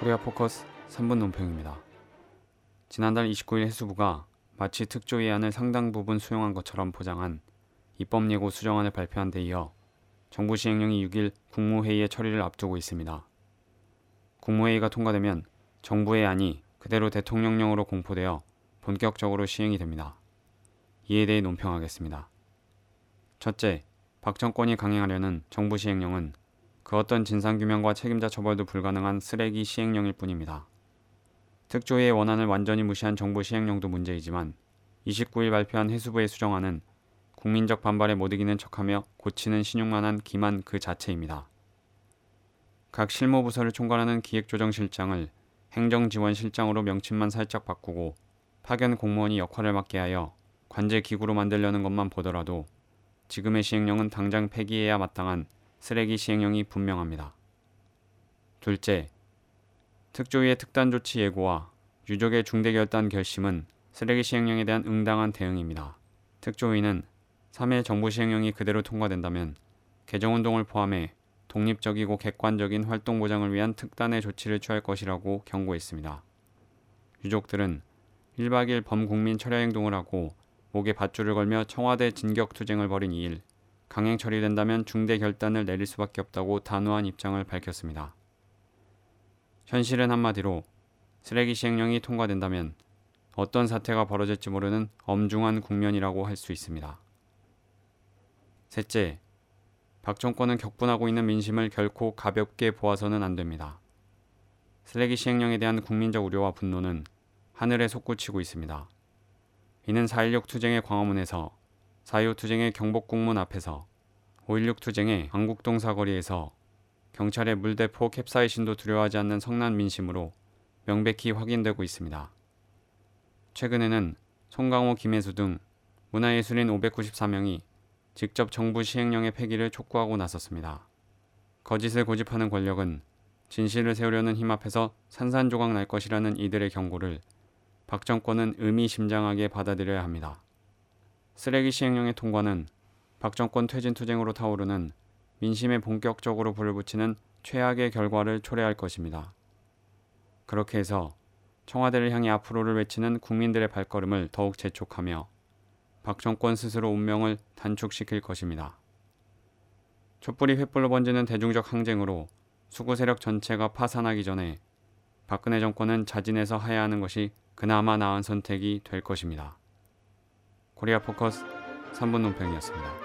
코리아포커스 3분 논평입니다. 지난달 29일 해수부가 마치 특조위안을 상당 부분 수용한 것처럼 포장한 입법예고 수정안을 발표한 데 이어 정부 시행령이 6일 국무회의의 처리를 앞두고 있습니다. 국무회의가 통과되면 정부의 안이 그대로 대통령령으로 공포되어 본격적으로 시행이 됩니다. 이에 대해 논평하겠습니다. 첫째, 박정권이 강행하려는 정부 시행령은 그 어떤 진상규명과 책임자 처벌도 불가능한 쓰레기 시행령일 뿐입니다. 특조위의 원안을 완전히 무시한 정부 시행령도 문제이지만 29일 발표한 해수부의 수정안은 국민적 반발에 못 이기는 척하며 고치는 신용만한 기만 그 자체입니다. 각 실무부서를 총괄하는 기획조정실장을 행정지원실장으로 명칭만 살짝 바꾸고 파견 공무원이 역할을 맡게 하여 관제기구로 만들려는 것만 보더라도 지금의 시행령은 당장 폐기해야 마땅한 쓰레기 시행령이 분명합니다. 둘째, 특조위의 특단조치 예고와 유족의 중대결단 결심은 쓰레기 시행령에 대한 응당한 대응입니다. 특조위는 3일 정부 시행령이 그대로 통과된다면 개정운동을 포함해 독립적이고 객관적인 활동 보장을 위한 특단의 조치를 취할 것이라고 경고했습니다. 유족들은 1박 2일 범국민 철야 행동을 하고 목에 밧줄을 걸며 청와대 진격투쟁을 벌인 2일 강행 처리된다면 중대 결단을 내릴 수밖에 없다고 단호한 입장을 밝혔습니다. 현실은 한마디로 쓰레기 시행령이 통과된다면 어떤 사태가 벌어질지 모르는 엄중한 국면이라고 할 수 있습니다. 셋째, 박정권은 격분하고 있는 민심을 결코 가볍게 보아서는 안 됩니다. 쓰레기 시행령에 대한 국민적 우려와 분노는 하늘에 솟구치고 있습니다. 이는 4.16 투쟁의 광화문에서, 4.25 투쟁의 경복궁문 앞에서, 5.16 투쟁의 안국동 사거리에서 경찰의 물대포 캡사이신도 두려워하지 않는 성난 민심으로 명백히 확인되고 있습니다. 최근에는 송강호, 김혜수 등 문화예술인 594명이 직접 정부 시행령의 폐기를 촉구하고 나섰습니다. 거짓을 고집하는 권력은 진실을 세우려는 힘 앞에서 산산조각 날 것이라는 이들의 경고를 박정권은 의미심장하게 받아들여야 합니다. 쓰레기 시행령의 통과는 박정권 퇴진투쟁으로 타오르는 민심에 본격적으로 불을 붙이는 최악의 결과를 초래할 것입니다. 그렇게 해서 청와대를 향해 앞으로를 외치는 국민들의 발걸음을 더욱 재촉하며 박정권 스스로 운명을 단축시킬 것입니다. 촛불이 횃불로 번지는 대중적 항쟁으로 수구 세력 전체가 파산하기 전에 박근혜 정권은 자진해서 하야하는 것이 그나마 나은 선택이 될 것입니다. 코리아포커스 3분 논평이었습니다.